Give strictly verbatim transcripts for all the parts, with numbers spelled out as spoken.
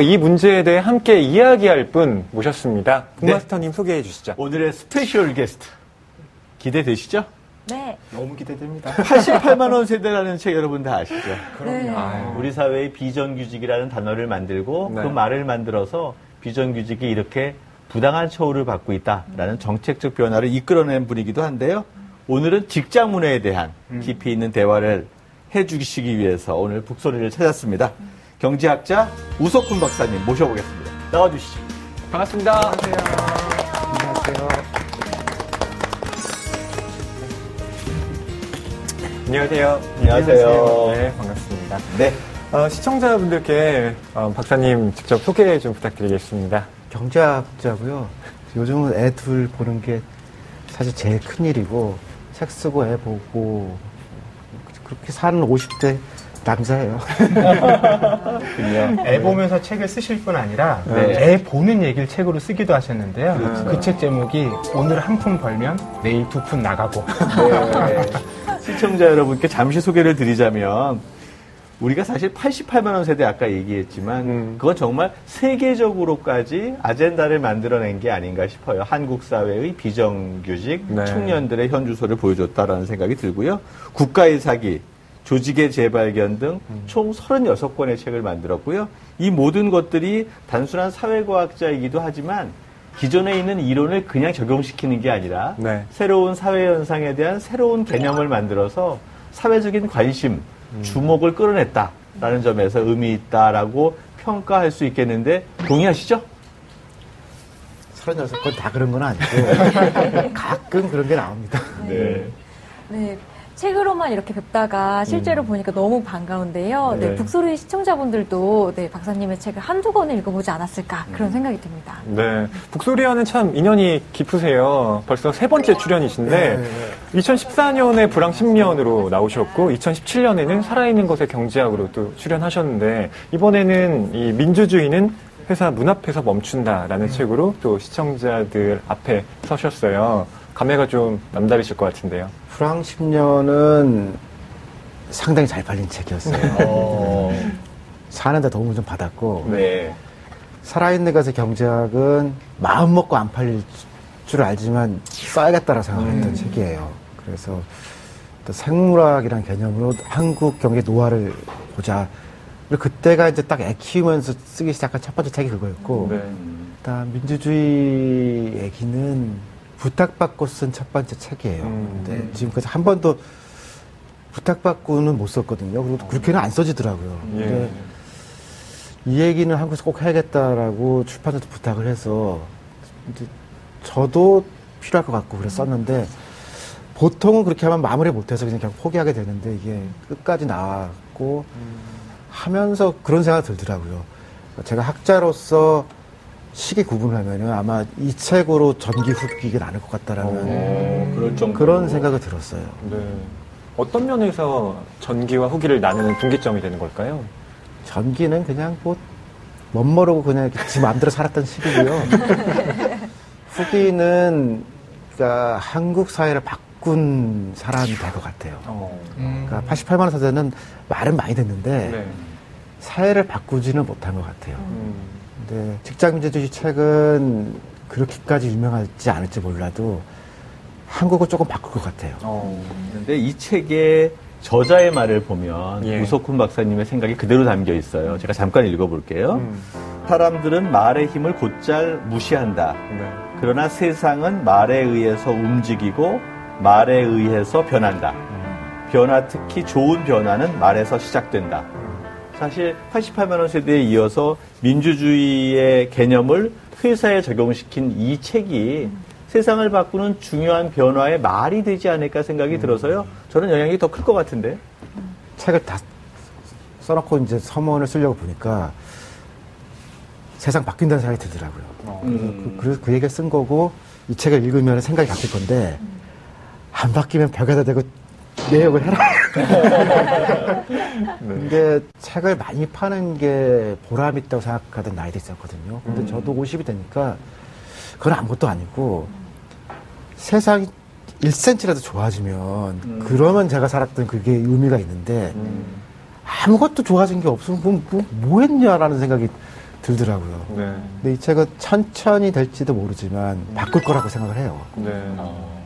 이 문제에 대해 함께 이야기할 분 모셨습니다. 북마스터님 네. 소개해 주시죠. 오늘의 스페셜 게스트 기대되시죠? 네. 너무 기대됩니다. 팔십팔만 원 세대라는 책 여러분 다 아시죠? 그럼요. 아유. 우리 사회의 비정규직이라는 단어를 만들고 네. 그 말을 만들어서 비정규직이 이렇게 부당한 처우를 받고 있다라는 정책적 변화를 이끌어낸 분이기도 한데요. 오늘은 직장 문화에 대한 깊이 있는 대화를 해주시기 위해서 오늘 북소리를 찾았습니다. 경제학자 우석훈 박사님 모셔보겠습니다. 나와주시죠. 반갑습니다. 안녕하세요. 안녕하세요. 안녕하세요. 안녕하세요. 네, 반갑습니다. 네. 어, 시청자분들께 어, 박사님 직접 소개 좀 부탁드리겠습니다. 경제학자고요. 요즘은 애 둘 보는 게 사실 제일 큰일이고 책 쓰고 애 보고 그렇게 사는 오십 대 남자예요. 애 보면서 책을 쓰실 뿐 아니라 네. 애 보는 얘기를 책으로 쓰기도 하셨는데요. 그 책 제목이 오늘 한 푼 벌면 내일 두 푼 나가고. 네. 시청자 여러분께 잠시 소개를 드리자면 우리가 사실 팔십팔만 원 세대 아까 얘기했지만 음. 그건 정말 세계적으로까지 아젠다를 만들어낸 게 아닌가 싶어요. 한국 사회의 비정규직 네. 청년들의 현주소를 보여줬다라는 생각이 들고요. 국가의 사기, 조직의 재발견 등 총 서른여섯 권의 책을 만들었고요. 이 모든 것들이 단순한 사회과학자이기도 하지만 기존에 있는 이론을 그냥 적용시키는 게 아니라 네. 새로운 사회 현상에 대한 새로운 개념을 만들어서 사회적인 관심, 주목을 끌어냈다라는 점에서 의미 있다라고 평가할 수 있겠는데 동의하시죠? 서른여섯 권 다 그런 건 아니고 가끔 그런 게 나옵니다. 네. 네. 책으로만 이렇게 뵙다가 실제로 음. 보니까 너무 반가운데요. 네. 네, 북소리 시청자분들도 네, 박사님의 책을 한두 권을 읽어보지 않았을까 그런 음. 생각이 듭니다. 네, 북소리와는 참 인연이 깊으세요. 벌써 세 번째 출연이신데 네, 네, 네. 이천십사 년에 불황 십년으로 나오셨고 이천십칠 년에는 살아있는 것의 경제학으로 또 출연하셨는데 이번에는 이 민주주의는 회사 문 앞에서 멈춘다라는 음. 책으로 또 시청자들 앞에 서셨어요. 감회가 좀 남다르실 것 같은데요. 불황 십 년은 상당히 잘 팔린 책이었어요. 사는 데 도움을 좀 받았고 네. 살아있는 것의 경제학은 마음먹고 안 팔릴 줄 알지만 써야겠다라고 생각했던 음. 책이에요. 그래서 또 생물학이라는 개념으로 한국 경제 노화를 보자. 그때가 이제 딱 애 키우면서 쓰기 시작한 첫 번째 책이 그거였고 네. 일단 민주주의 얘기는 부탁받고 쓴 첫 번째 책이에요. 음, 근데 음. 지금까지 한 번도 부탁받고는 못 썼거든요. 그리고 그렇게는 안 써지더라고요. 예. 근데 이 얘기는 한국에서 꼭 해야겠다라고 출판사도 부탁을 해서 이제 저도 필요할 것 같고 그래서 썼는데 보통은 그렇게 하면 마무리 못해서 그냥, 그냥 포기하게 되는데 이게 끝까지 나왔고 음. 하면서 그런 생각이 들더라고요. 제가 학자로서 시기 구분을 하면은 아마 이 책으로 전기 후기가 나눌 것 같다라는 오, 그럴 정도로. 그런 생각이 들었어요. 네. 어떤 면에서 전기와 후기를 나누는 분기점이 되는 걸까요? 전기는 그냥 뭐 멋모르고 그냥 지 마음대로 살았던 시기고요. 후기는 그러니까 한국 사회를 바꾼 사람이 될 것 같아요. 어. 음. 그러니까 팔십팔만 원 세대는 말은 많이 됐는데 네. 사회를 바꾸지는 못한 것 같아요. 음. 네, 직장민주주의 책은 그렇게까지 유명할지 않을지 몰라도 한국을 조금 바꿀 것 같아요. 어, 근데 이 책의 저자의 말을 보면 예. 우석훈 박사님의 생각이 그대로 담겨 있어요. 제가 잠깐 읽어볼게요. 음. 사람들은 말의 힘을 곧잘 무시한다. 네. 그러나 세상은 말에 의해서 움직이고 말에 의해서 변한다. 음. 변화, 특히 좋은 변화는 말에서 시작된다. 사실 팔십팔만 원 세대에 이어서 민주주의의 개념을 회사에 적용시킨 이 책이 음. 세상을 바꾸는 중요한 변화의 말이 되지 않을까 생각이 음. 들어서요. 저는 영향이 더 클 것 같은데. 음. 책을 다 써놓고 이제 서문을 쓰려고 보니까 세상 바뀐다는 생각이 들더라고요. 어. 그래서, 음. 그, 그래서 그 얘기를 쓴 거고 이 책을 읽으면 생각이 바뀔 건데 음. 안 바뀌면 벽에다 대고 내역을 해라. 근데 책을 많이 파는 게 보람 있다고 생각하던 나이도 있었거든요. 근데 음. 저도 오십이 되니까 그건 아무것도 아니고 세상이 일 센티미터라도 좋아지면 음. 그러면 제가 살았던 그게 의미가 있는데 음. 아무것도 좋아진 게 없으면 뭐, 뭐, 뭐 했냐라는 생각이 들더라고요. 네. 근데 이 책은 천천히 될지도 모르지만 바꿀 거라고 생각을 해요. 네. 어.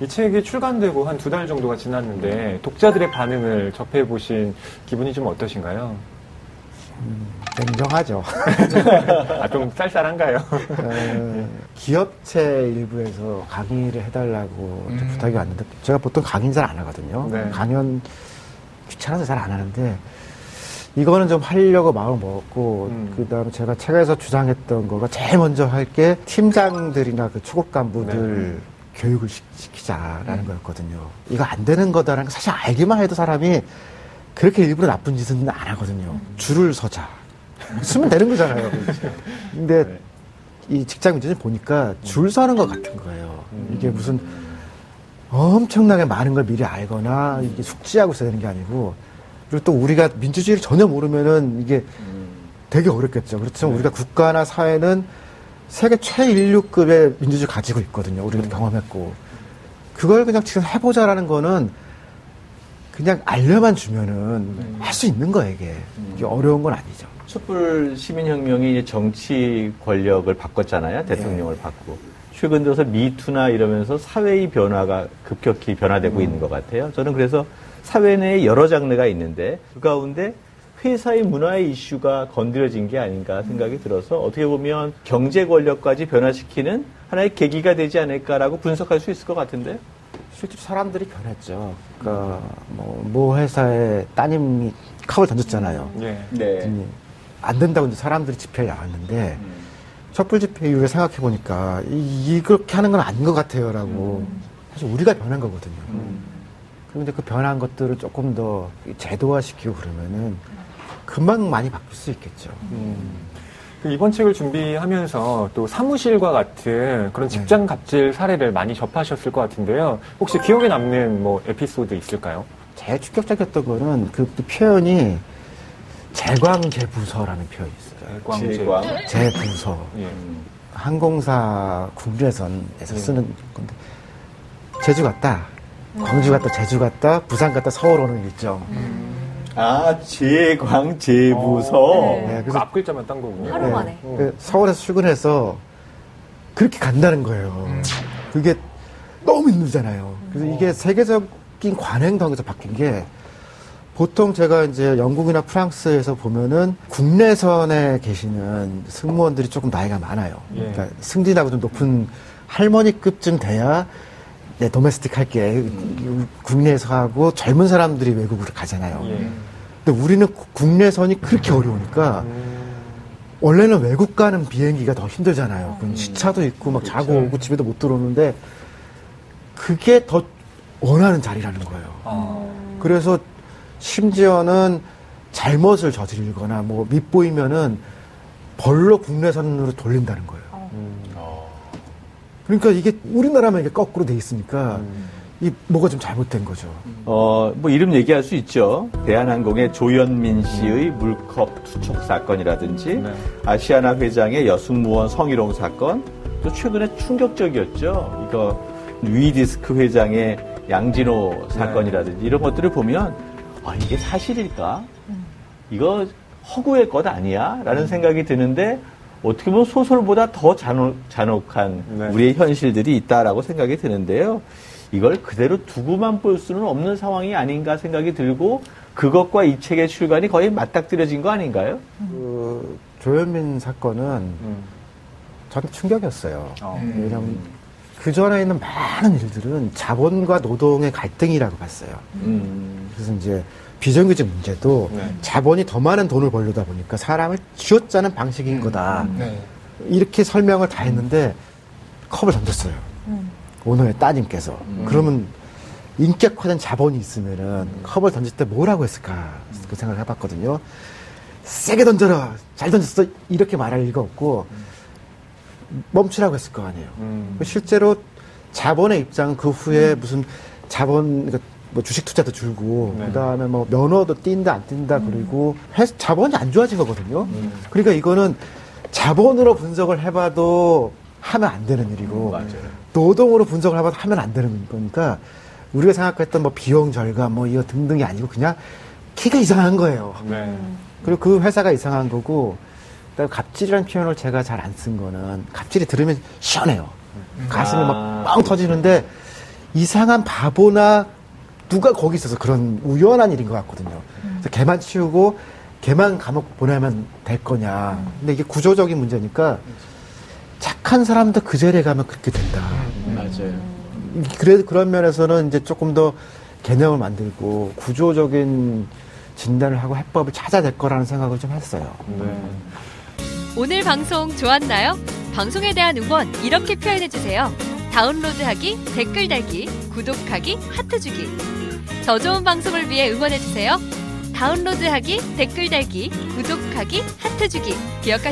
이 책이 출간되고 한 두 달 정도가 지났는데 독자들의 반응을 접해보신 기분이 좀 어떠신가요? 음, 냉정하죠. 아, 좀 쌀쌀한가요? 어, 기업체 일부에서 강의를 해달라고 음. 부탁이 왔는데 제가 보통 강의는 잘 안 하거든요. 네. 강연 귀찮아서 잘 안 하는데 이거는 좀 하려고 마음 먹었고 음. 그다음에 제가 책에서 주장했던 거가 제일 먼저 할 게 팀장들이나 그 초급 간부들 네. 교육을 시키자라는 음. 거였거든요. 이거 안 되는 거다라는 거 사실 알기만 해도 사람이 그렇게 일부러 나쁜 짓은 안 하거든요. 음. 줄을 서자. 쓰면 되는 거잖아요. 근데 네. 이 직장 문제는 보니까 줄 서는 것 같은 거예요. 음. 이게 무슨 엄청나게 많은 걸 미리 알거나 음. 이게 숙지하고 있어야 되는 게 아니고 그리고 또 우리가 민주주의를 전혀 모르면은 이게 음. 되게 어렵겠죠. 그렇지만 네. 우리가 국가나 사회는 세계 최일류급의 민주주의 가지고 있거든요. 우리도 음. 경험했고. 그걸 그냥 지금 해보자라는 거는 그냥 알려만 주면은 네. 할 수 있는 거예요, 이게. 음. 이게 어려운 건 아니죠. 촛불 시민혁명이 이제 정치 권력을 바꿨잖아요. 대통령을 네. 바꾸고. 최근 들어서 미투나 이러면서 사회의 변화가 급격히 변화되고 음. 있는 것 같아요. 저는 그래서 사회 내에 여러 장르가 있는데 그 가운데 회사의 문화의 이슈가 건드려진 게 아닌가 생각이 들어서 어떻게 보면 경제 권력까지 변화시키는 하나의 계기가 되지 않을까라고 분석할 수 있을 것 같은데 실제로 사람들이 변했죠. 그러니까 뭐, 뭐 회사에 따님이 컵을 던졌잖아요. 네. 네. 안 된다고 이제 사람들이 집회에 나왔는데 음. 촛불 집회 이후에 생각해 보니까 이렇게 하는 건 아닌 것 같아요라고 음. 사실 우리가 변한 거거든요. 음. 그런데 그 변한 것들을 조금 더 제도화시키고 그러면은. 금방 많이 바뀔 수 있겠죠. 음. 이번 책을 준비하면서 또 사무실과 같은 그런 직장 갑질 사례를 많이 접하셨을 것 같은데요. 혹시 기억에 남는 뭐 에피소드 있을까요? 제일 충격적이었던 거는 그 표현이 재광재부서라는 표현이 있어요. 재광재부서. 재부서. 예. 항공사 국내선에서 예. 쓰는 건데 제주 갔다, 광주 갔다, 제주 갔다, 부산 갔다, 서울 오는 일정. 음. 아, 재광재부서. 네. 네, 그래서 그 앞 글자만 딴 거군요. 하루 만에. 네, 어. 서울에서 출근해서 그렇게 간다는 거예요. 음. 그게 너무 힘들잖아요. 그래서 어. 이게 세계적인 관행관계에서 바뀐 게 보통 제가 이제 영국이나 프랑스에서 보면은 국내선에 계시는 승무원들이 조금 나이가 많아요. 예. 그러니까 승진하고 좀 높은 할머니급쯤 돼야 네, 도메스틱 할게. 음. 국내에서 하고 젊은 사람들이 외국으로 가잖아요. 예. 근데 우리는 국내선이 그렇게 어려우니까, 음. 원래는 외국 가는 비행기가 더 힘들잖아요. 음. 시차도 있고, 막 그치. 자고 오고 집에도 못 들어오는데, 그게 더 원하는 자리라는 거예요. 아. 그래서 심지어는 잘못을 저지르거나, 뭐, 밑보이면은 벌로 국내선으로 돌린다는 거예요. 음. 그러니까 이게 우리나라만 이게 거꾸로 돼 있으니까 음. 이 뭐가 좀 잘못된 거죠. 어, 뭐 이름 얘기할 수 있죠. 대한항공의 조현민 씨의 물컵 투척 사건이라든지 네. 아시아나 회장의 여승무원 성희롱 사건 또 최근에 충격적이었죠. 이거 위디스크 회장의 양진호 사건이라든지 네. 이런 것들을 보면 아 이게 사실일까? 음. 이거 허구의 것 아니야? 라는 생각이 드는데 어떻게 보면 소설보다 더 잔혹, 잔혹한 네. 우리의 현실들이 있다라고 생각이 드는데요. 이걸 그대로 두고만 볼 수는 없는 상황이 아닌가 생각이 들고 그것과 이 책의 출간이 거의 맞닥뜨려진 거 아닌가요? 그, 조현민 사건은 음. 저는 충격이었어요. 어. 음. 왜냐하면 그전에 있는 많은 일들은 자본과 노동의 갈등이라고 봤어요. 음. 그래서 이제 비정규직 문제도 네. 자본이 더 많은 돈을 벌려다 보니까 사람을 쥐어짜는 방식인 음, 거다. 네. 이렇게 설명을 다 했는데 컵을 던졌어요. 음. 오너의 따님께서. 음. 그러면 인격화된 자본이 있으면은 음. 컵을 던질 때 뭐라고 했을까 그 생각을 해봤거든요. 세게 던져라. 잘 던졌어. 이렇게 말할 리가 없고 멈추라고 했을 거 아니에요. 음. 실제로 자본의 입장은 그 후에 음. 무슨 자본 그러니까 뭐 주식 투자도 줄고 네. 그다음에 뭐 면허도 띈다 안 띈다 음. 그리고 회사 자본이 안 좋아진 거거든요. 음. 그러니까 이거는 자본으로 분석을 해봐도 하면 안 되는 일이고 음, 노동으로 분석을 해봐도 하면 안 되는 거니까 우리가 생각했던 뭐 비용 절감 뭐 이거 등등이 아니고 그냥 키가 이상한 거예요. 네. 그리고 그 회사가 이상한 거고 그다음에 갑질이라는 표현을 제가 잘 안 쓴 거는 갑질이 들으면 시원해요. 가슴이 막 빵 터지는데 이상한 바보나 누가 거기 있어서 그런 우연한 일인 것 같거든요. 그래서 걔만 치우고 걔만 감옥 보내면 될 거냐. 근데 이게 구조적인 문제니까 착한 사람도 그 자리에 가면 그렇게 된다. 맞아요. 그래, 그런 면에서는 이제 조금 더 개념을 만들고 구조적인 진단을 하고 해법을 찾아낼 거라는 생각을 좀 했어요. 네. 오늘 방송 좋았나요? 방송에 대한 응원 이렇게 표현해주세요. 다운로드하기, 댓글 달기, 구독하기, 하트 주기. 더 좋은 방송을 위해 응원해주세요. 다운로드하기, 댓글 달기, 구독하기, 하트 주기. 기억하세요.